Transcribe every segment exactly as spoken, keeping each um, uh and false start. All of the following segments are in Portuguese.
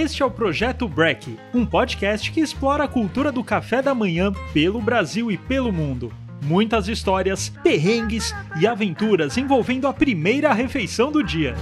Este é o Projeto Break, um podcast que explora a cultura do café da manhã pelo Brasil e pelo mundo. Muitas histórias, perrengues e aventuras envolvendo a primeira refeição do dia.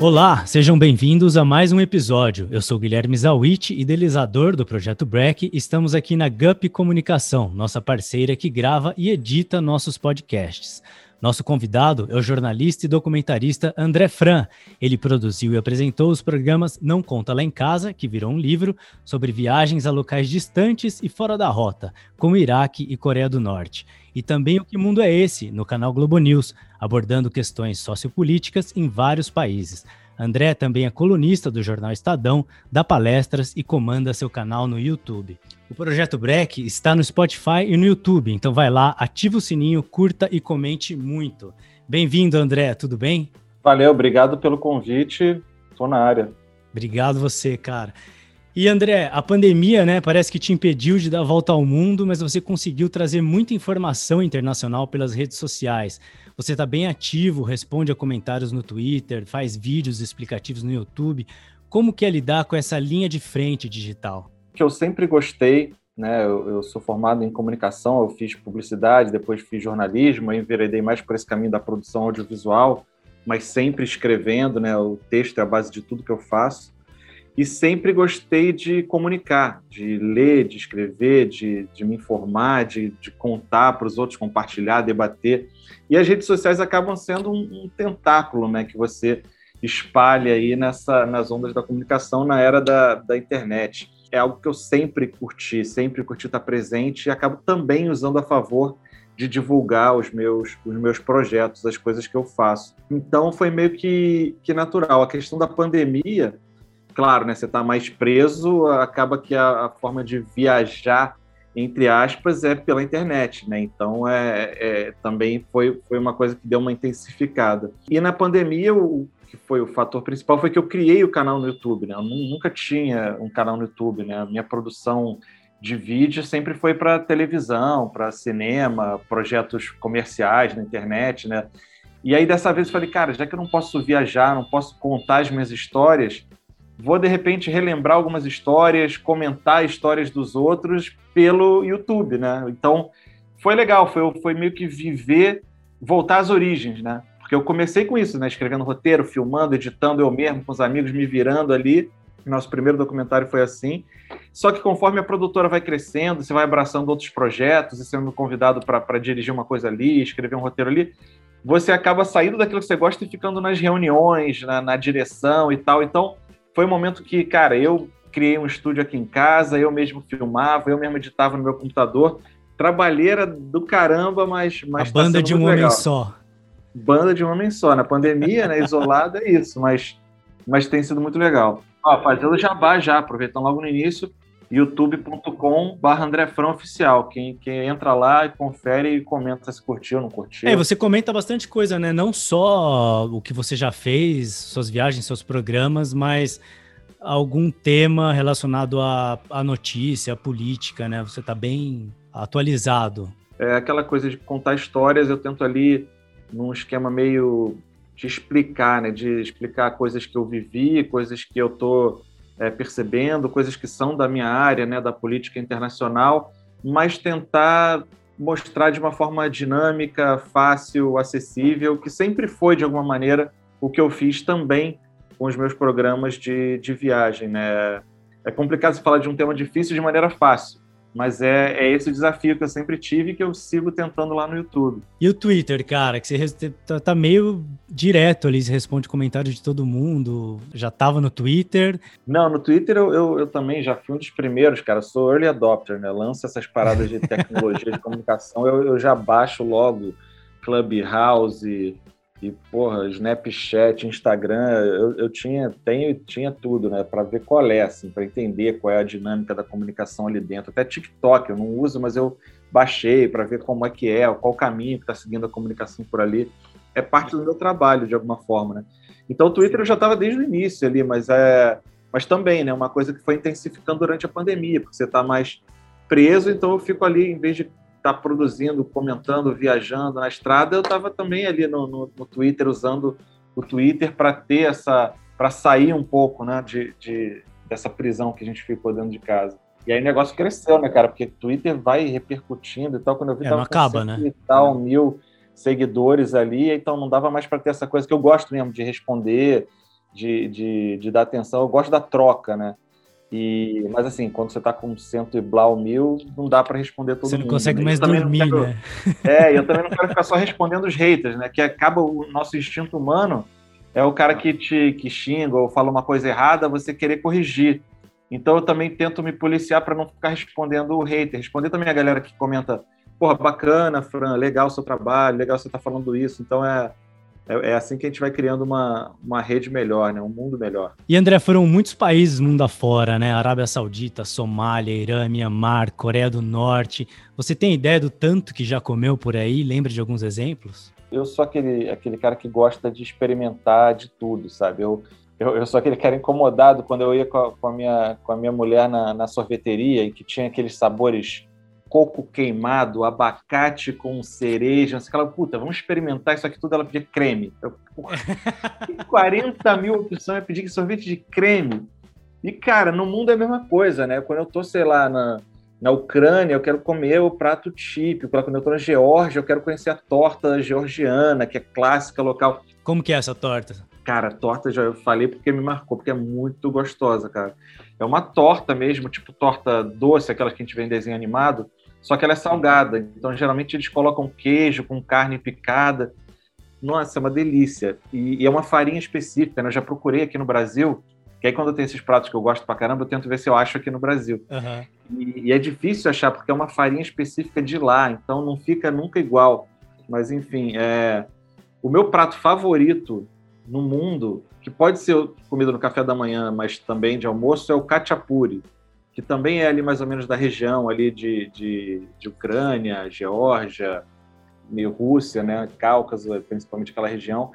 Olá, sejam bem-vindos a mais um episódio. Eu sou Guilherme Zawich, idealizador do Projeto Break, e estamos aqui na Gup Comunicação, nossa parceira que grava e edita nossos podcasts. Nosso convidado é o jornalista e documentarista André Fraga. Ele produziu e apresentou os programas Não Conta Lá em Casa, que virou um livro, sobre viagens a locais distantes e fora da rota, como Iraque e Coreia do Norte. E também O Que Mundo É Esse?, no canal Globo News, abordando questões sociopolíticas em vários países. André também é colunista do jornal Estadão, dá palestras e comanda seu canal no YouTube. O Projeto Break está no Spotify e no YouTube, então vai lá, ativa o sininho, curta e comente muito. Bem-vindo, André, tudo bem? Valeu, obrigado pelo convite, estou na área. Obrigado você, cara. E André, a pandemia, né, parece que te impediu de dar a volta ao mundo, mas você conseguiu trazer muita informação internacional pelas redes sociais. Você está bem ativo, responde a comentários no Twitter, faz vídeos explicativos no YouTube. Como que é lidar com essa linha de frente digital? Que eu sempre gostei, né? Eu, eu sou formado em comunicação, eu fiz publicidade, depois fiz jornalismo, aí enveredei mais por esse caminho da produção audiovisual, mas sempre escrevendo, né? O texto é a base de tudo que eu faço. E sempre gostei de comunicar, de ler, de escrever, de, de me informar, de, de contar para os outros, compartilhar, debater. E as redes sociais acabam sendo um, um tentáculo, né, que você espalha aí nessa, nas ondas da comunicação na era da, da internet. É algo que eu sempre curti, sempre curti estar presente e acabo também usando a favor de divulgar os meus, os meus projetos, as coisas que eu faço. Então foi meio que, que natural. A questão da pandemia... Claro, né, você está mais preso, acaba que a, a forma de viajar, entre aspas, é pela internet, né? Então, é, é, também foi, foi uma coisa que deu uma intensificada. E na pandemia, o que foi o fator principal foi que eu criei o canal no YouTube, né? Eu nunca tinha um canal no YouTube, né? A minha produção de vídeo sempre foi para televisão, para cinema, projetos comerciais na internet, né? E aí, dessa vez, eu falei, cara, já que eu não posso viajar, não posso contar as minhas histórias... Vou, de repente, relembrar algumas histórias, comentar histórias dos outros pelo YouTube, né? Então, foi legal, foi, foi meio que viver, voltar às origens, né? Porque eu comecei com isso, né? Escrevendo roteiro, filmando, editando eu mesmo, com os amigos, me virando ali. Nosso primeiro documentário foi assim. Só que conforme a produtora vai crescendo, você vai abraçando outros projetos e sendo convidado para dirigir uma coisa ali, escrever um roteiro ali... Você acaba saindo daquilo que você gosta e ficando nas reuniões, na, na direção e tal, então... Foi um momento que, cara, eu criei um estúdio aqui em casa, eu mesmo filmava, eu mesmo editava no meu computador. Trabalheira do caramba, mas... mas a tá banda de um legal. Homem só. Banda de um homem só. Na pandemia, né, isolada, é isso, mas, mas tem sido muito legal. Ó, fazendo jabá já, aproveitando logo no início, youtube ponto com barra André Fraga Oficial. Quem, quem entra lá e confere e comenta se curtiu ou não curtiu. É, você comenta bastante coisa, né? Não só o que você já fez, suas viagens, seus programas, mas algum tema relacionado à, à notícia, à política, né? Você está bem atualizado. É aquela coisa de contar histórias, eu tento ali num esquema meio de explicar, né? De explicar coisas que eu vivi, coisas que eu tô... É, percebendo, coisas que são da minha área, né, da política internacional, mas tentar mostrar de uma forma dinâmica, fácil, acessível, que sempre foi, de alguma maneira, o que eu fiz também com os meus programas de, de viagem, né? É complicado você falar de um tema difícil de maneira fácil, mas é, é esse o desafio que eu sempre tive e que eu sigo tentando lá no YouTube. E o Twitter, cara, que você tá meio direto ali, você responde comentários de todo mundo, já tava no Twitter? Não, no Twitter eu, eu, eu também já fui um dos primeiros, cara, eu sou early adopter, né, lanço essas paradas de tecnologia, de comunicação, eu, eu já baixo logo Clubhouse... E, porra, Snapchat, Instagram, eu, eu tinha, tenho, tinha tudo, né? Para ver qual é, assim, para entender qual é a dinâmica da comunicação ali dentro. Até TikTok eu não uso, mas eu baixei para ver como é que é, qual o caminho que está seguindo a comunicação por ali. É parte do meu trabalho, de alguma forma, né? Então, o Twitter eu já estava desde o início ali, mas, é, mas também, né? Uma coisa que foi intensificando durante a pandemia, porque você está mais preso, então eu fico ali, em vez de... está produzindo, comentando, viajando na estrada, eu estava também ali no, no, no Twitter, usando o Twitter para ter essa, para sair um pouco, né, de, de, dessa prisão que a gente ficou dentro de casa. E aí o negócio cresceu, né, cara? Porque o Twitter vai repercutindo e tal. Quando eu vi, é, tava acaba, né? E tal, mil seguidores ali, então não dava mais para ter essa coisa que eu gosto mesmo de responder, de, de, de dar atenção. Eu gosto da troca, né? E, mas assim, quando você tá com cento e blau mil, não dá para responder todo mundo. Você não mundo. consegue mais dormir, quero, né? É, eu também não quero ficar só respondendo os haters, né? Que acaba o nosso instinto humano, é o cara que te que xinga ou fala uma coisa errada, você querer corrigir. Então eu também tento me policiar para não ficar respondendo o hater. Responder também a galera que comenta, porra, bacana, Fran, legal o seu trabalho, legal você tá falando isso. Então é... É assim que a gente vai criando uma, uma rede melhor, né? Um mundo melhor. E, André, foram muitos países mundo afora, né? Arábia Saudita, Somália, Irã, Mianmar, Coreia do Norte. Você tem ideia do tanto que já comeu por aí? Lembra de alguns exemplos? Eu sou aquele, aquele cara que gosta de experimentar de tudo, sabe? Eu, eu, eu sou aquele cara incomodado quando eu ia com a, com a, minha, com a minha mulher na, na sorveteria e que tinha aqueles sabores... coco queimado, abacate com cereja, não sei o que ela, puta, vamos experimentar isso aqui tudo, ela pedia creme. Eu, porra, quarenta mil opções, eu pedi que sorvete de creme. E, cara, no mundo é a mesma coisa, né? Quando eu tô, sei lá, na, na Ucrânia, eu quero comer o prato típico. Quando eu tô na Geórgia, eu quero conhecer a torta georgiana, que é clássica, local. Como que é essa torta? Cara, a torta, já eu falei porque me marcou, porque é muito gostosa, cara. É uma torta mesmo, tipo torta doce, aquelas que a gente vê em desenho animado, só que ela é salgada, então geralmente eles colocam queijo com carne picada. Nossa, é uma delícia. E, e é uma farinha específica, né? Eu já procurei aqui no Brasil, que aí quando eu tenho esses pratos que eu gosto pra caramba, eu tento ver se eu acho aqui no Brasil. Uhum. E, e é difícil achar, porque é uma farinha específica de lá, então não fica nunca igual. Mas enfim, é... o meu prato favorito no mundo, que pode ser comida no café da manhã, mas também de almoço, é o kachapuri, que também é ali mais ou menos da região ali de, de, de Ucrânia, Geórgia, meio Rússia, né? Cáucaso, principalmente aquela região,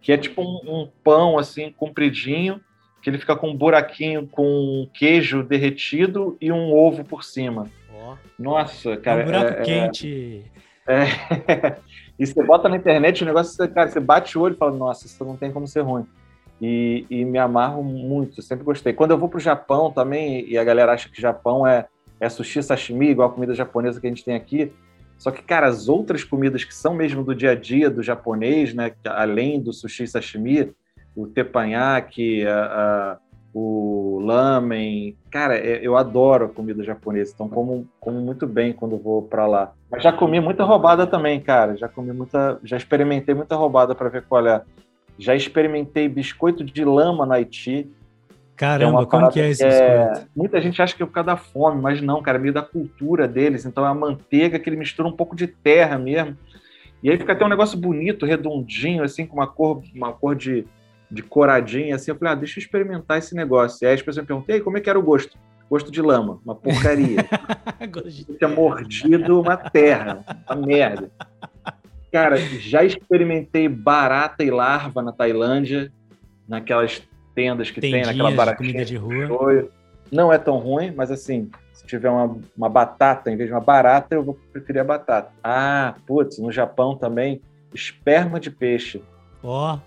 que é tipo um, um pão assim, compridinho, que ele fica com um buraquinho com queijo derretido e um ovo por cima. Oh. Nossa, cara... É um buraco é, quente... É... é... E você bota na internet o negócio, cara, você bate o olho e fala, nossa, isso não tem como ser ruim. E, e me amarro muito, sempre gostei. Quando eu vou pro Japão também, e a galera acha que Japão é, é sushi, sashimi, igual a comida japonesa que a gente tem aqui, só que, cara, as outras comidas que são mesmo do dia a dia do japonês, né, além do sushi e sashimi, o teppanyaki, a, a, o ramen, cara, eu adoro a comida japonesa, então como, como muito bem quando vou pra lá. Mas já comi muita roubada também, cara, já comi muita, já experimentei muita roubada pra ver qual é. Já experimentei biscoito de lama no Haiti. Caramba, é como que é esse biscoito? É, muita gente acha que é por causa da fome, mas não, cara, é meio da cultura deles. Então é uma manteiga que ele mistura um pouco de terra mesmo. E aí fica até um negócio bonito, redondinho, assim, com uma cor, uma cor de, de coradinha, assim. Eu falei, ah, deixa eu experimentar esse negócio. E aí as pessoas me perguntam, e aí, como é que era o gosto? Gosto de lama, uma porcaria. Você é mordido uma terra, uma merda. Cara, já experimentei barata e larva na Tailândia, naquelas tendas que Tendinhas tem, naquela baratinha. Comida de rua. Não é tão ruim, mas assim, se tiver uma, uma batata em vez de uma barata, eu vou preferir a batata. Ah, putz, no Japão também, esperma de peixe. Ó. Oh.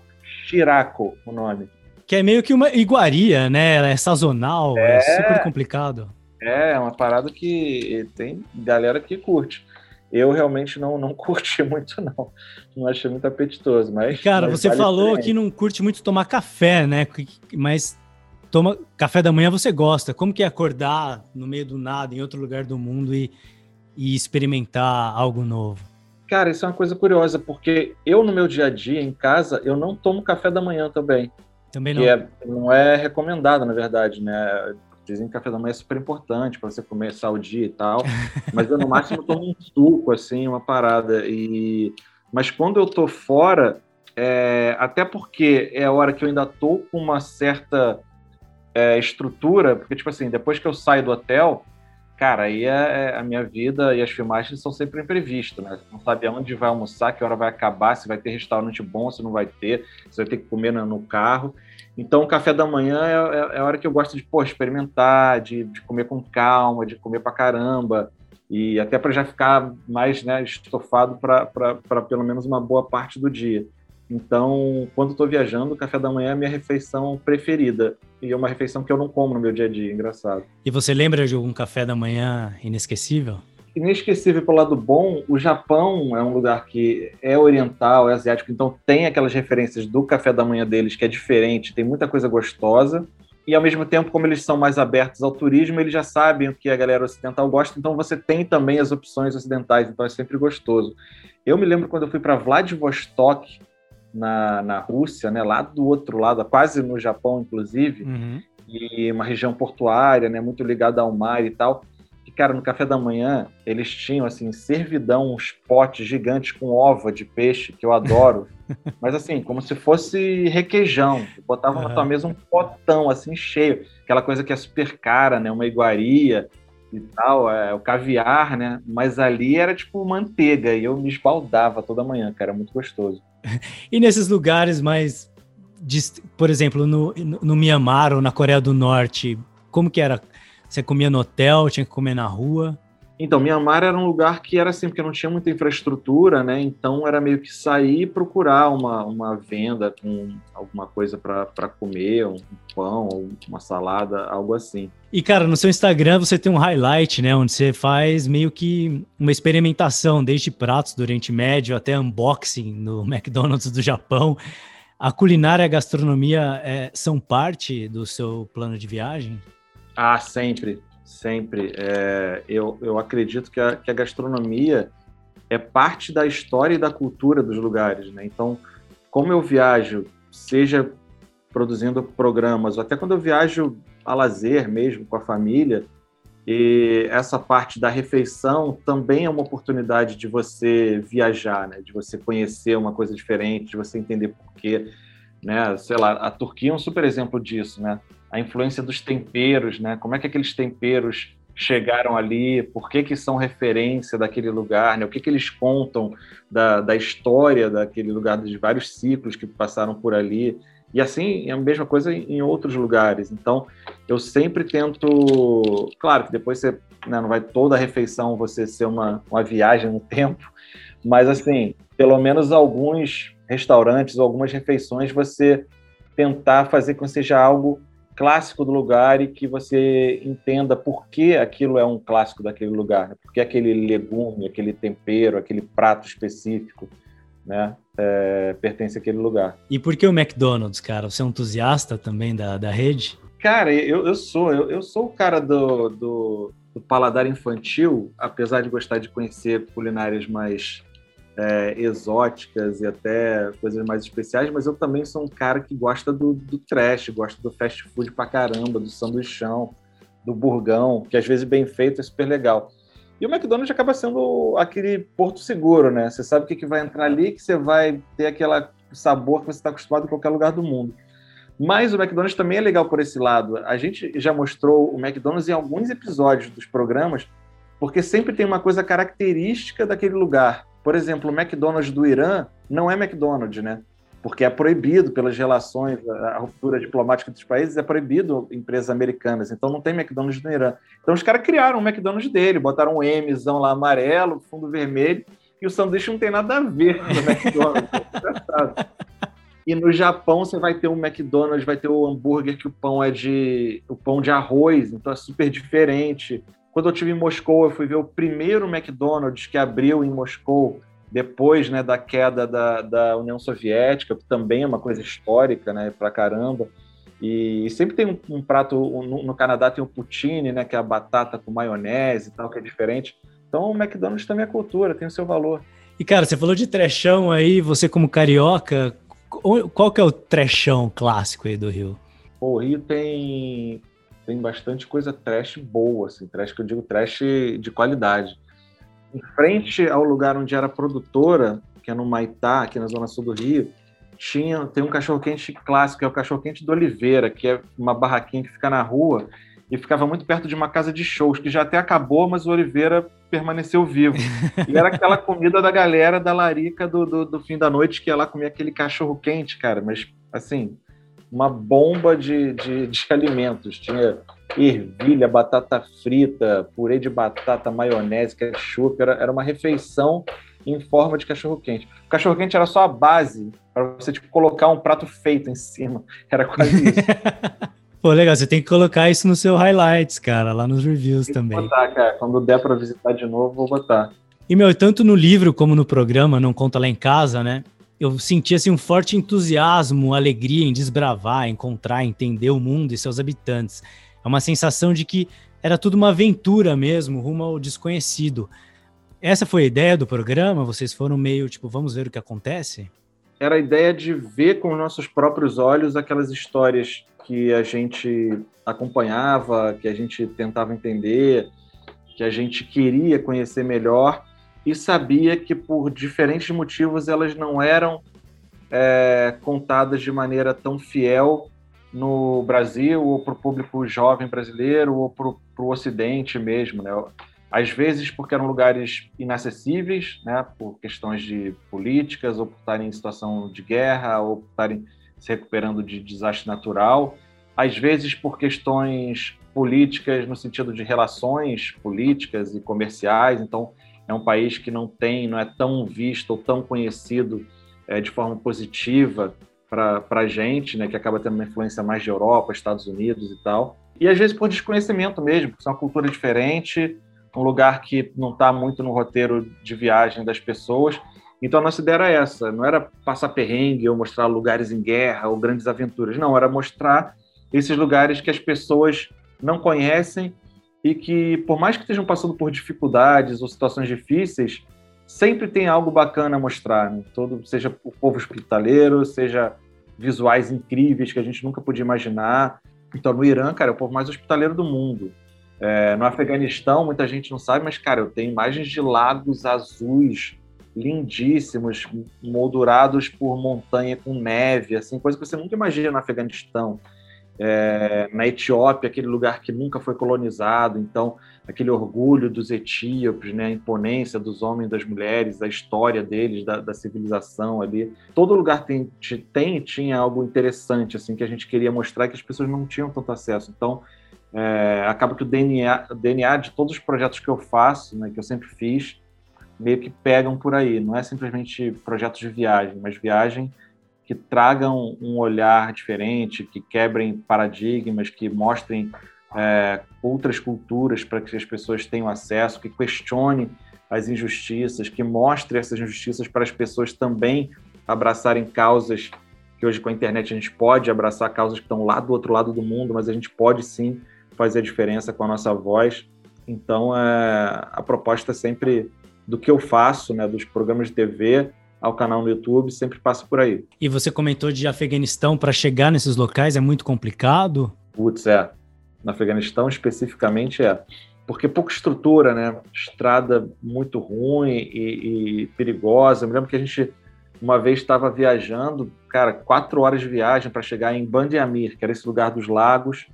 Shirako, o nome. Que é meio que uma iguaria, né? Ela é sazonal, é, é super complicado. É, é uma parada que tem galera que curte. Eu realmente não, não curti muito, não. Não achei muito apetitoso, mas... Cara, mas você vale falou que não curte muito tomar café, né? Mas toma café da manhã você gosta. Como que é acordar no meio do nada, em outro lugar do mundo e, e experimentar algo novo? Cara, isso é uma coisa curiosa, porque eu, no meu dia a dia, em casa, eu não tomo café da manhã também. Também não? Que é, não é recomendado, na verdade, né? Dizem que café da manhã é super importante para você começar o dia e tal, mas eu no máximo tomo um suco, assim, uma parada. E... Mas quando eu tô fora, é... até porque é a hora que eu ainda tô com uma certa é, estrutura, porque, tipo assim, depois que eu saio do hotel, cara, aí é... a minha vida e as filmagens são sempre imprevistas, né? Não sabe aonde vai almoçar, que hora vai acabar, se vai ter restaurante bom, se não vai ter, se vai ter que comer no carro. Então, o café da manhã é, é, é a hora que eu gosto de, pô, experimentar, de, de comer com calma, de comer pra caramba. e até para já ficar mais, né, estofado para pelo menos uma boa parte do dia. Então, quando estou viajando, o café da manhã é a minha refeição preferida. E é uma refeição que eu não como no meu dia a dia, engraçado. E você lembra de algum café da manhã inesquecível? Inesquecível pelo lado bom, o Japão é um lugar que é oriental, é asiático, então tem aquelas referências do café da manhã deles, que é diferente, tem muita coisa gostosa. E, ao mesmo tempo, como eles são mais abertos ao turismo, eles já sabem o que a galera ocidental gosta, então você tem também as opções ocidentais, então é sempre gostoso. Eu me lembro quando eu fui para Vladivostok, na, na Rússia, né, lá do outro lado, quase no Japão, inclusive, uhum. E uma região portuária, né, muito ligada ao mar e tal, que, cara, no café da manhã, eles tinham, assim, servidão, uns potes gigantes com ova de peixe, que eu adoro, mas, assim, como se fosse requeijão, botavam uhum. na tua mesa um potão, assim, cheio, aquela coisa que é super cara, né, uma iguaria e tal, é, o caviar, né, mas ali era, tipo, manteiga, e eu me esbaldava toda manhã, cara, muito gostoso. E nesses lugares mais, por exemplo, no, no Mianmar ou na Coreia do Norte, como que era? Você comia no hotel, tinha que comer na rua? Então, Mianmar era um lugar que era assim, porque não tinha muita infraestrutura, né? Então era meio que sair e procurar uma, uma venda com alguma coisa para comer, um pão, uma salada, algo assim. E, cara, no seu Instagram você tem um highlight, né? Onde você faz meio que uma experimentação, desde pratos do Oriente Médio até unboxing no McDonald's do Japão. A culinária e a gastronomia é, são parte do seu plano de viagem? Ah, sempre, sempre. É, eu, eu acredito que a, que a gastronomia é parte da história e da cultura dos lugares, né? Então, como eu viajo, seja produzindo programas, ou até quando eu viajo a lazer mesmo, com a família, e essa parte da refeição também é uma oportunidade de você viajar, né? De você conhecer uma coisa diferente, de você entender por quê, né? Sei lá, a Turquia é um super exemplo disso, né? A influência dos temperos, né? Como é que aqueles temperos chegaram ali, por que que são referência daquele lugar, né? O que que eles contam da, da história daquele lugar, dos vários ciclos que passaram por ali. E assim, é a mesma coisa em outros lugares. Então, eu sempre tento... Claro que depois você, né, não vai toda a refeição você ser uma, uma viagem no tempo, mas, assim, pelo menos alguns restaurantes, algumas refeições, você tentar fazer com que seja algo clássico do lugar e que você entenda por que aquilo é um clássico daquele lugar, né? Por que aquele legume, aquele tempero, aquele prato específico, né? É, pertence àquele lugar. E por que o McDonald's, cara? Você é um entusiasta também da, da rede? Cara, eu, eu sou. Eu, eu sou o cara do, do, do paladar infantil, apesar de gostar de conhecer culinárias mais é, exóticas e até coisas mais especiais, mas eu também sou um cara que gosta do, do trash, gosta do fast food pra caramba, do sanduichão, do burgão, que às vezes bem feito é super legal. E o McDonald's acaba sendo aquele porto seguro, né? Você sabe o que, que vai entrar ali, que você vai ter aquele sabor que você está acostumado em qualquer lugar do mundo. Mas o McDonald's também é legal por esse lado. A gente já mostrou o McDonald's em alguns episódios dos programas, porque sempre tem uma coisa característica daquele lugar. Por exemplo, o McDonald's do Irã não é McDonald's, né? Porque é proibido pelas relações, a ruptura diplomática dos países, é proibido empresas americanas, então não tem McDonald's no Irã. Então os caras criaram o McDonald's dele, botaram um Mzão lá amarelo, fundo vermelho, e o sanduíche não tem nada a ver com o McDonald's, é engraçado. E no Japão você vai ter um McDonald's, vai ter o um hambúrguer que o pão é de o pão de arroz, então é super diferente. Quando eu estive em Moscou, eu fui ver o primeiro McDonald's que abriu em Moscou, depois, né, da queda da, da União Soviética, que também é uma coisa histórica, né, pra caramba. E sempre tem um, um prato, um, no Canadá tem o poutine, né, que é a batata com maionese e tal, que é diferente. Então o McDonald's também é cultura, tem o seu valor. E, cara, você falou de trechão aí, você como carioca, qual que é o trechão clássico aí do Rio? Pô, o Rio tem, tem bastante coisa trash boa, assim, trash que eu digo trash de qualidade. Em frente ao lugar onde era produtora, que é no Maitá, aqui na zona sul do Rio, tinha, tem um cachorro-quente clássico, que é o cachorro-quente do Oliveira, que é uma barraquinha que fica na rua e ficava muito perto de uma casa de shows, que já até acabou, mas o Oliveira permaneceu vivo. E era aquela comida da galera da larica do, do, do fim da noite, que ia lá comer aquele cachorro-quente, cara, mas, assim, uma bomba de, de, de alimentos. Tinha ervilha, batata frita, purê de batata, maionese, ketchup, era, era uma refeição em forma de cachorro-quente. O cachorro-quente era só a base para você tipo, colocar um prato feito em cima, era quase isso. Pô, legal, você tem que colocar isso no seu highlights, cara, lá nos reviews também. Vou botar, cara, quando der para visitar de novo, vou botar. E, meu, tanto no livro como no programa, Não Conta Lá em Casa, né? Eu senti, assim, um forte entusiasmo, alegria em desbravar, encontrar, entender o mundo e seus habitantes. É uma sensação de que era tudo uma aventura mesmo, rumo ao desconhecido. Essa foi a ideia do programa? Vocês foram meio, tipo, vamos ver o que acontece? Era a ideia de ver com nossos próprios olhos aquelas histórias que a gente acompanhava, que a gente tentava entender, que a gente queria conhecer melhor e sabia que, por diferentes motivos, elas não eram é, contadas de maneira tão fiel no Brasil ou para o público jovem brasileiro ou para o Ocidente mesmo, né? Às vezes porque eram lugares inacessíveis, né? Por questões de políticas ou por estarem em situação de guerra ou por estarem se recuperando de desastre natural. Às vezes por questões políticas no sentido de relações políticas e comerciais. Então, é um país que não tem, não é tão visto ou tão conhecido é, de forma positiva para a gente, né, que acaba tendo uma influência mais de Europa, Estados Unidos e tal. E às vezes por desconhecimento mesmo, porque é uma cultura diferente, um lugar que não está muito no roteiro de viagem das pessoas. Então a nossa ideia era essa, não era passar perrengue ou mostrar lugares em guerra ou grandes aventuras, não, era mostrar esses lugares que as pessoas não conhecem e que, por mais que estejam passando por dificuldades ou situações difíceis, sempre tem algo bacana a mostrar, né? Todo, seja o povo hospitaleiro, seja visuais incríveis que a gente nunca podia imaginar. Então, no Irã, cara, é o povo mais hospitaleiro do mundo. É, no Afeganistão, muita gente não sabe, mas, cara, eu tenho imagens de lagos azuis, lindíssimos, moldurados por montanha com neve, assim, coisa que você nunca imagina no Afeganistão. É, na Etiópia, aquele lugar que nunca foi colonizado, então aquele orgulho dos etíopes, né, a imponência dos homens e das mulheres, a história deles, da, da civilização ali. Todo lugar tem, tem tinha algo interessante assim, que a gente queria mostrar que as pessoas não tinham tanto acesso. Então, é, acaba que o D N A, o D N A de todos os projetos que eu faço, né, que eu sempre fiz, meio que pegam por aí. Não é simplesmente projetos de viagem, mas viagem que tragam um olhar diferente, que quebrem paradigmas, que mostrem é, outras culturas para que as pessoas tenham acesso, que questionem as injustiças, que mostrem essas injustiças para as pessoas também abraçarem causas que hoje com a internet a gente pode abraçar, causas que estão lá do outro lado do mundo, mas a gente pode sim fazer a diferença com a nossa voz. Então, é, a proposta sempre do que eu faço, né, dos programas de T V, ao canal no YouTube, sempre passa por aí. E você comentou de Afeganistão, para chegar nesses locais é muito complicado? Putz, é. No Afeganistão, especificamente, é. Porque pouca estrutura, né? Estrada muito ruim e, e perigosa. Eu me lembro que a gente, uma vez, estava viajando, cara, quatro horas de viagem para chegar em Bandi Amir, que era esse lugar dos lagos.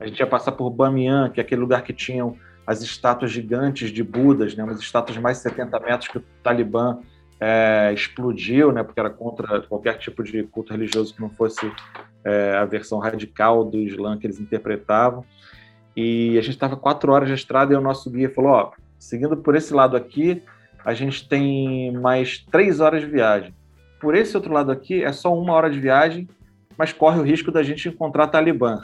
A gente ia passar por Bamiyan, que é aquele lugar que tinham as estátuas gigantes de Budas, né? Umas estátuas mais de setenta metros que o Talibã É, explodiu, né, porque era contra qualquer tipo de culto religioso que não fosse é, a versão radical do Islã que eles interpretavam. E a gente estava quatro horas na estrada e o nosso guia falou, ó, seguindo por esse lado aqui, a gente tem mais três horas de viagem. Por esse outro lado aqui, é só uma hora de viagem, mas corre o risco da gente encontrar Talibã.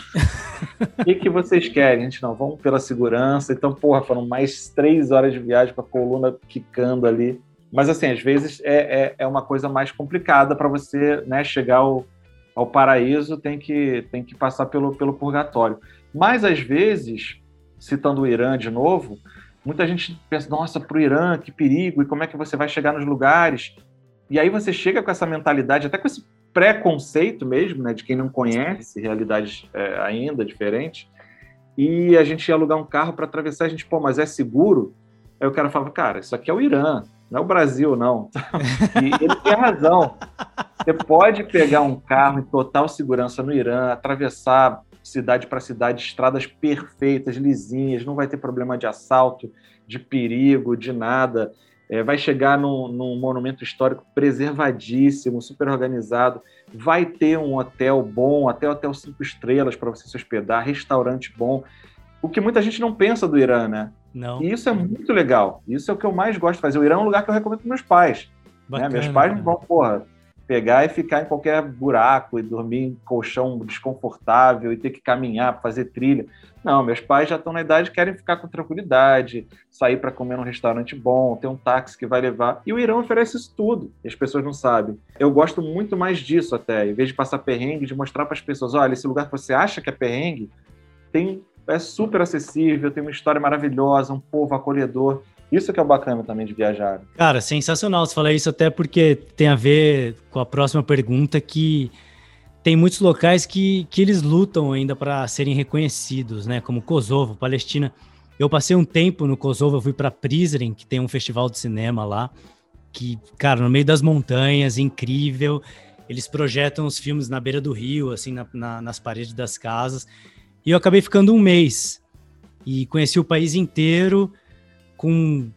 O que, que vocês querem? A gente, não, vamos pela segurança. Então, porra, foram mais três horas de viagem com a coluna quicando ali. Mas, assim, às vezes é, é, é uma coisa mais complicada para você, né, chegar ao, ao paraíso, tem que, tem que passar pelo, pelo purgatório. Mas, às vezes, citando o Irã de novo, muita gente pensa, nossa, para o Irã, que perigo, e como é que você vai chegar nos lugares? E aí você chega com essa mentalidade, até com esse preconceito mesmo, né, de quem não conhece realidades é, ainda diferentes, e a gente ia alugar um carro para atravessar, a gente, pô, mas é seguro? Aí o cara falava, cara, isso aqui é o Irã, não é o Brasil, não. E ele tem razão. Você pode pegar um carro em total segurança no Irã, atravessar cidade para cidade, estradas perfeitas, lisinhas, não vai ter problema de assalto, de perigo, de nada. É, vai chegar num, num monumento histórico preservadíssimo, super organizado. Vai ter um hotel bom, até hotel cinco estrelas para você se hospedar, restaurante bom. o que muita gente não pensa do Irã, né? Não. E isso é muito legal. Isso é o que eu mais gosto de fazer. O Irã é um lugar que eu recomendo para meus pais. Bacana, né? Meus pais não vão, porra, pegar e ficar em qualquer buraco e dormir em colchão desconfortável e ter que caminhar, fazer trilha. Não, meus pais já estão na idade, querem ficar com tranquilidade, sair para comer num restaurante bom, ter um táxi que vai levar. E o Irã oferece isso tudo, e as pessoas não sabem. Eu gosto muito mais disso até, em vez de passar perrengue, de mostrar para as pessoas, olha, esse lugar que você acha que é perrengue, tem, é super acessível, tem uma história maravilhosa, um povo acolhedor. Isso que é o bacana também de viajar. Cara, sensacional você falar isso, até porque tem a ver com a próxima pergunta, que tem muitos locais que, que eles lutam ainda para serem reconhecidos, né? Como Kosovo, Palestina. Eu passei um tempo no Kosovo, eu fui para Prizren, que tem um festival de cinema lá, que, cara, no meio das montanhas, incrível. Eles projetam os filmes na beira do rio, assim, na, na, nas paredes das casas. E eu acabei ficando um mês e conheci o país inteiro, com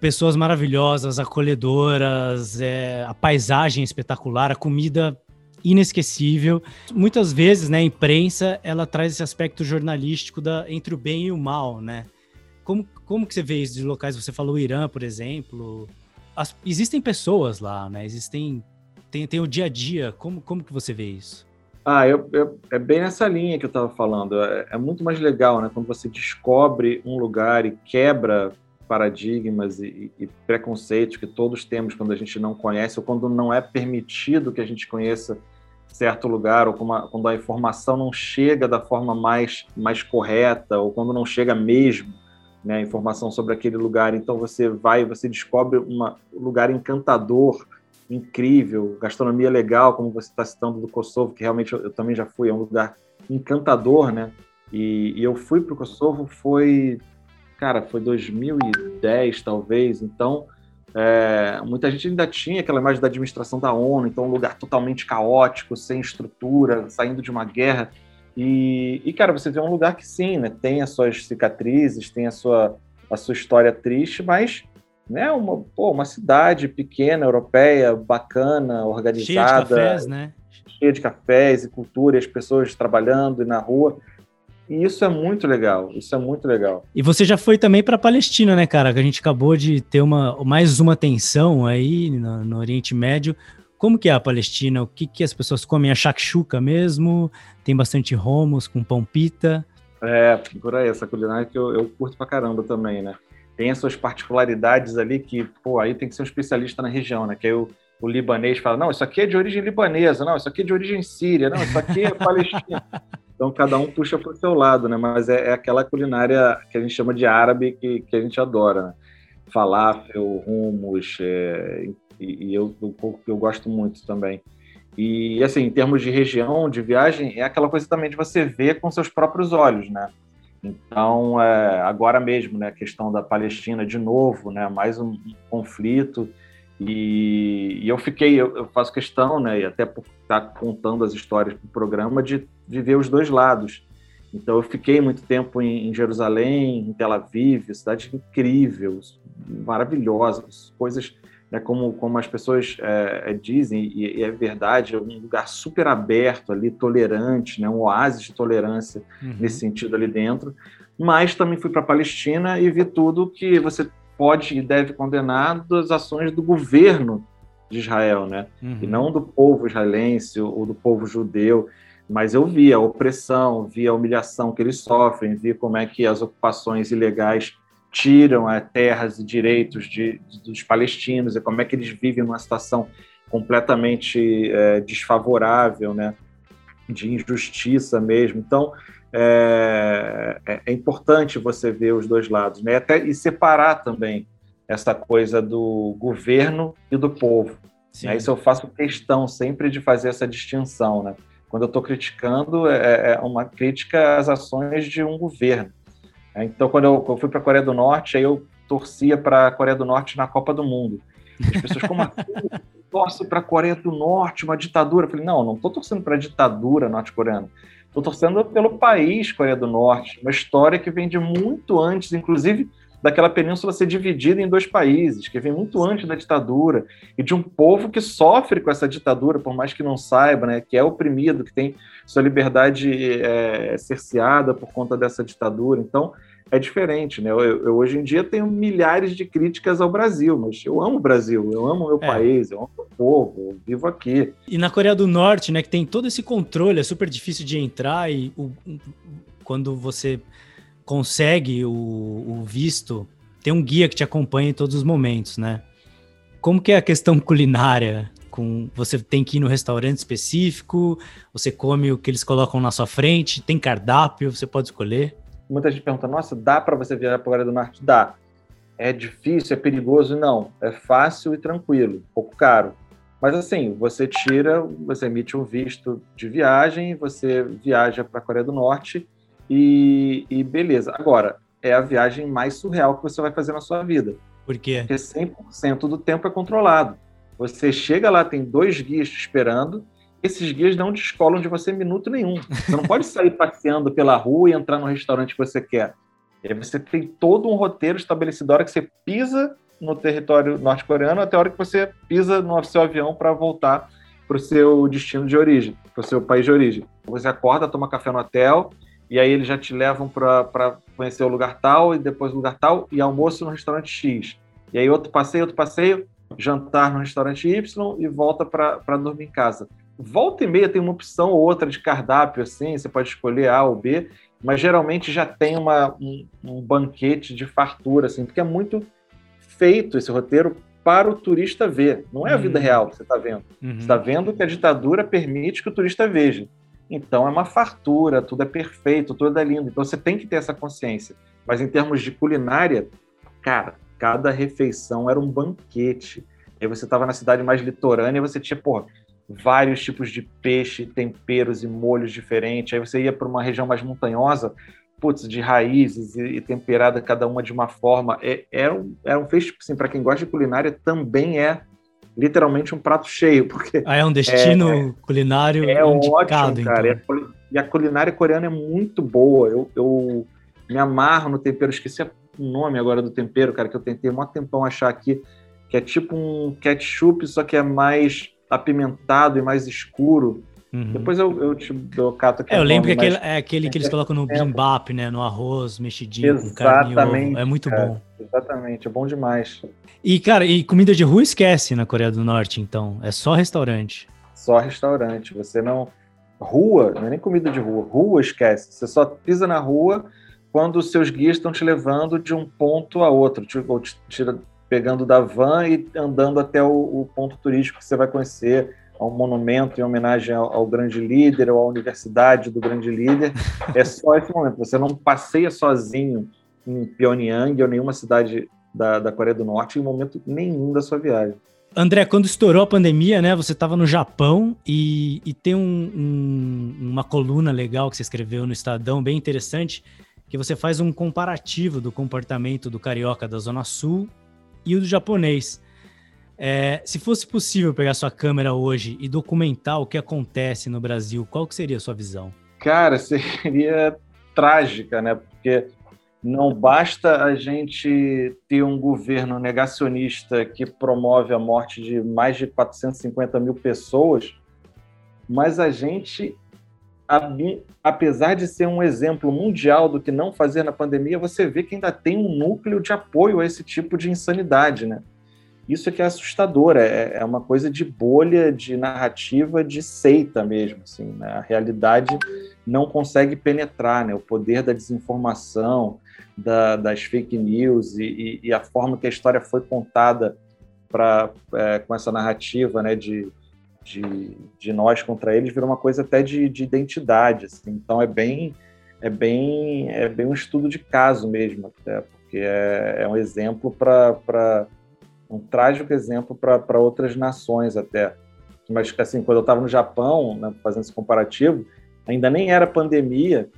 pessoas maravilhosas, acolhedoras, é, a paisagem espetacular, a comida inesquecível. Muitas vezes, né, a imprensa, ela traz esse aspecto jornalístico da, entre o bem e o mal, né? Como, como que você vê isso de locais? Você falou o Irã, por exemplo. As, existem pessoas lá, né? Existem, tem, tem o dia a dia. Como, como que você vê isso? Ah, eu, eu, é bem nessa linha que eu estava falando. É, é muito mais legal, né? Quando você descobre um lugar e quebra paradigmas e, e preconceitos que todos temos quando a gente não conhece ou quando não é permitido que a gente conheça certo lugar, ou como a, quando a informação não chega da forma mais, mais correta, ou quando não chega mesmo, né, informação sobre aquele lugar. Então você vai e você descobre uma, um lugar encantador, incrível, gastronomia legal, como você está citando do Kosovo, que realmente eu, eu também já fui, é um lugar encantador, né? E, e eu fui para o Kosovo, foi, cara, foi dois mil e dez, talvez, então é, muita gente ainda tinha aquela imagem da administração da ONU, então um lugar totalmente caótico, sem estrutura, saindo de uma guerra, e, e cara, você vê um lugar que sim, né? Tem as suas cicatrizes, tem a sua, a sua história triste, mas... Né? Uma, pô, uma cidade pequena, europeia, bacana, organizada. Cheia de cafés, né? Cheia de cafés e cultura, e as pessoas trabalhando e na rua. E isso é muito legal, isso é muito legal. E você já foi também para a Palestina, né, cara? Que a gente acabou de ter uma, mais uma tensão aí no, no Oriente Médio. Como que é a Palestina? O que, que as pessoas comem? A shakshuka mesmo? Tem bastante hummus com pão pita? É, por aí, essa culinária que eu, eu curto pra caramba também, né? Tem as suas particularidades ali que, pô, aí tem que ser um especialista na região, né? Que aí o, o libanês fala, não, isso aqui é de origem libanesa, não, isso aqui é de origem síria, não, isso aqui é palestina. Então, cada um puxa para o seu lado, né? Mas é, é aquela culinária que a gente chama de árabe que, que a gente adora, né? Falafel, hummus, é, e, e eu, eu, eu gosto muito também. E, assim, em termos de região, de viagem, é aquela coisa também de você ver com seus próprios olhos, né? Então, é, agora mesmo, né, a questão da Palestina de novo, né, mais um conflito, e, e eu fiquei, eu, eu faço questão, né, e até por estar contando as histórias para o programa, de, de ver os dois lados. Então, eu fiquei muito tempo em, em Jerusalém, em Tel Aviv, cidade incrível, maravilhosa, coisas, né, como, como as pessoas é, dizem, e, e é verdade, é um lugar super aberto ali, tolerante, né, um oásis de tolerância, uhum, nesse sentido ali dentro. Mas também fui para a Palestina e vi tudo que você pode e deve condenar das ações do governo de Israel, né? Uhum. E não do povo israelense ou do povo judeu, mas eu vi a opressão, vi a humilhação que eles sofrem, vi como é que as ocupações ilegais tiram é, terras e direitos de, de, dos palestinos, e como é que eles vivem numa situação completamente é, desfavorável, né, de injustiça mesmo. Então, é, é importante você ver os dois lados, né, até, e separar também essa coisa do governo e do povo. Né? Isso eu faço questão sempre de fazer essa distinção. Né? Quando eu estou criticando, é, é uma crítica às ações de um governo. Então, quando eu, eu fui para a Coreia do Norte, aí eu torcia para a Coreia do Norte na Copa do Mundo. As pessoas, como assim? Torço para a Coreia do Norte, uma ditadura. Eu falei, não, não estou torcendo para a ditadura norte-coreana. Estou torcendo pelo país Coreia do Norte, uma história que vem de muito antes, inclusive daquela península ser dividida em dois países, que vem muito antes da ditadura, e de um povo que sofre com essa ditadura, por mais que não saiba, né, que é oprimido, que tem sua liberdade é, cerceada por conta dessa ditadura. Então, é diferente, né? Eu, eu hoje em dia tenho milhares de críticas ao Brasil, mas eu amo o Brasil, eu amo o meu é. país, eu amo o meu povo, eu vivo aqui. E na Coreia do Norte, né, que tem todo esse controle, é super difícil de entrar, e o, quando você consegue o, o visto, tem um guia que te acompanha em todos os momentos, né? Como que é a questão culinária? Com, você tem que ir no restaurante específico, você come o que eles colocam na sua frente, tem cardápio, você pode escolher. Muita gente pergunta, nossa, dá para você viajar para a Coreia do Norte? Dá. É difícil, é perigoso? Não. É fácil e tranquilo, um pouco caro. Mas assim, você tira, você emite um visto de viagem, você viaja para a Coreia do Norte e, e beleza. Agora, é a viagem mais surreal que você vai fazer na sua vida. Por quê? Porque cem por cento do tempo é controlado. Você chega lá, tem dois guias te esperando. Esses guias não descolam de você em minuto nenhum. Você não pode sair passeando pela rua e entrar no restaurante que você quer. Você tem todo um roteiro estabelecido da hora que você pisa no território norte-coreano até a hora que você pisa no seu avião para voltar para o seu destino de origem, para o seu país de origem. Você acorda, toma café no hotel, e aí eles já te levam para conhecer o lugar tal, e depois o lugar tal, e almoço no restaurante X. E aí outro passeio, outro passeio, jantar no restaurante Y e volta para dormir em casa. Volta e meia tem uma opção ou outra de cardápio, assim, você pode escolher A ou B, mas geralmente já tem uma, um, um banquete de fartura, assim, porque é muito feito esse roteiro para o turista ver. Não é a vida uhum. real que você está vendo. Uhum. Você está vendo que a ditadura permite que o turista veja. Então é uma fartura, tudo é perfeito, tudo é lindo. Então você tem que ter essa consciência. Mas em termos de culinária, cara, cada refeição era um banquete. Aí você estava na cidade mais litorânea e você tinha, porra, vários tipos de peixe, temperos e molhos diferentes. Aí você ia para uma região mais montanhosa, putz, de raízes e, e temperada cada uma de uma forma. É, era, um, era um feixe, assim, para quem gosta de culinária, também é literalmente um prato cheio. Porque ah, é um destino é, culinário é indicado, ótimo, cara. Então. E a culinária coreana é muito boa. Eu, eu me amarro no tempero. Esqueci o nome agora do tempero, cara, que eu tentei um tempão achar aqui, que é tipo um ketchup, só que é mais apimentado e mais escuro. Uhum. Depois eu, eu te dou cato aqui. É, eu lembro nome, que aquele, é aquele que eles colocam no bimbap, né? No arroz mexidinho, com carne e ovo. É muito cara, bom. Exatamente, é bom demais. E, cara, e comida de rua esquece na Coreia do Norte, então. É só restaurante. Só restaurante. Você não... Rua, não é nem comida de rua. Rua esquece. Você só pisa na rua quando os seus guias estão te levando de um ponto a outro. Ou te tira... pegando da van e andando até o, o ponto turístico que você vai conhecer, um monumento em homenagem ao, ao grande líder ou à universidade do grande líder. É só esse momento. Você não passeia sozinho em Pyongyang ou nenhuma cidade da, da Coreia do Norte em momento nenhum da sua viagem. André, quando estourou a pandemia, né, você estava no Japão e, e tem um, um, uma coluna legal que você escreveu no Estadão, bem interessante, que você faz um comparativo do comportamento do carioca da Zona Sul e o do japonês. É, se fosse possível pegar sua câmera hoje e documentar o que acontece no Brasil, qual que seria a sua visão? Cara, seria trágica, né? Porque não basta a gente ter um governo negacionista que promove a morte de mais de quatrocentos e cinquenta mil pessoas, mas a gente, apesar de ser um exemplo mundial do que não fazer na pandemia, você vê que ainda tem um núcleo de apoio a esse tipo de insanidade, né? Isso é que é assustador, é, é uma coisa de bolha, de narrativa, de seita mesmo, assim, né? A realidade não consegue penetrar, né? O poder da desinformação, da, das fake news e, e, e a forma que a história foi contada pra, é, com essa narrativa, né, de De, de nós contra eles, virou uma coisa até de, de identidade, assim. Então é bem, é, bem, é bem um estudo de caso mesmo, até, porque é, é um exemplo para, um trágico exemplo para outras nações até. Mas assim, quando eu estava no Japão, né, fazendo esse comparativo, ainda nem era pandemia,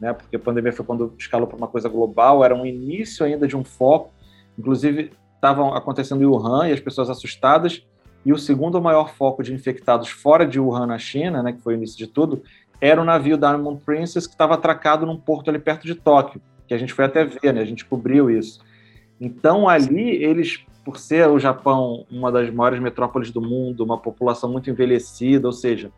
né, porque a pandemia foi quando escalou para uma coisa global, era um início ainda de um foco, inclusive estavam acontecendo em Wuhan e as pessoas assustadas. E o segundo maior foco de infectados fora de Wuhan, na China, né, que foi o início de tudo, era o navio Diamond Princess, que estava atracado num porto ali perto de Tóquio, que a gente foi até ver, né, a gente cobriu isso. Então, ali, eles, por ser o Japão uma das maiores metrópoles do mundo, uma população muito envelhecida, ou seja,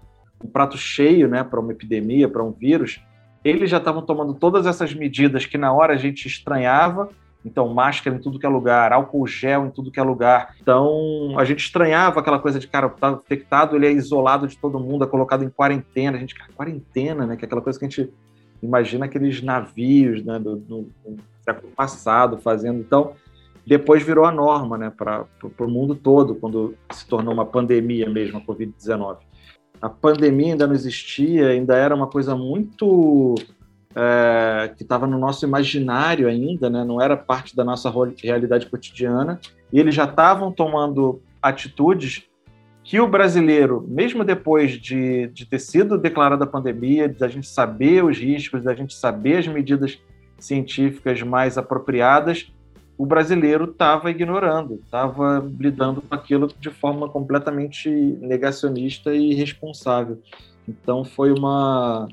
um prato cheio, né, para uma epidemia, para um vírus, eles já estavam tomando todas essas medidas que na hora a gente estranhava. Então, máscara em tudo que é lugar, álcool gel em tudo que é lugar. Então, a gente estranhava aquela coisa de, cara, tá infectado, ele é isolado de todo mundo, é colocado em quarentena. A gente, cara, quarentena, né? Que é aquela coisa que a gente imagina aqueles navios, né, do, do, do século passado fazendo. Então, depois virou a norma, né, para o mundo todo, quando se tornou uma pandemia mesmo, a covid dezenove. A pandemia ainda não existia, ainda era uma coisa muito... É, que estava no nosso imaginário ainda, né? Não era parte da nossa realidade cotidiana, e eles já estavam tomando atitudes que o brasileiro, mesmo depois de, de ter sido declarada a pandemia, da gente saber os riscos, da gente saber as medidas científicas mais apropriadas, o brasileiro estava ignorando, estava lidando com aquilo de forma completamente negacionista e irresponsável. Então foi uma...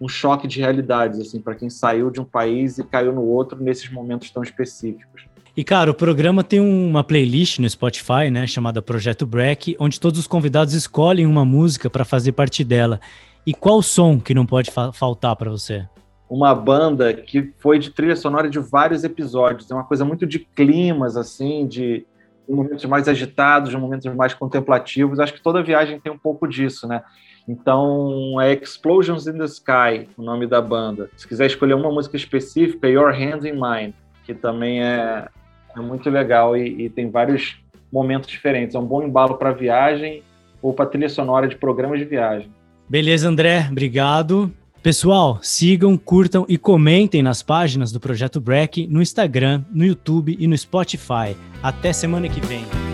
um choque de realidades, assim, para quem saiu de um país e caiu no outro nesses momentos tão específicos. E, cara, o programa tem uma playlist no Spotify, né, chamada Projeto Break, onde todos os convidados escolhem uma música para fazer parte dela. E qual som que não pode fa- faltar para você? Uma banda que foi de trilha sonora de vários episódios. É uma coisa muito de climas, assim, de momentos mais agitados, de momentos mais contemplativos. Acho que toda viagem tem um pouco disso, né? Então, é Explosions in the Sky, o nome da banda. Se quiser escolher uma música específica, Your Hands in Mine, que também é, é muito legal e, e tem vários momentos diferentes. É um bom embalo para viagem ou para trilha sonora de programas de viagem. Beleza, André. Obrigado. Pessoal, sigam, curtam e comentem nas páginas do Projeto Break, no Instagram, no YouTube e no Spotify. Até semana que vem.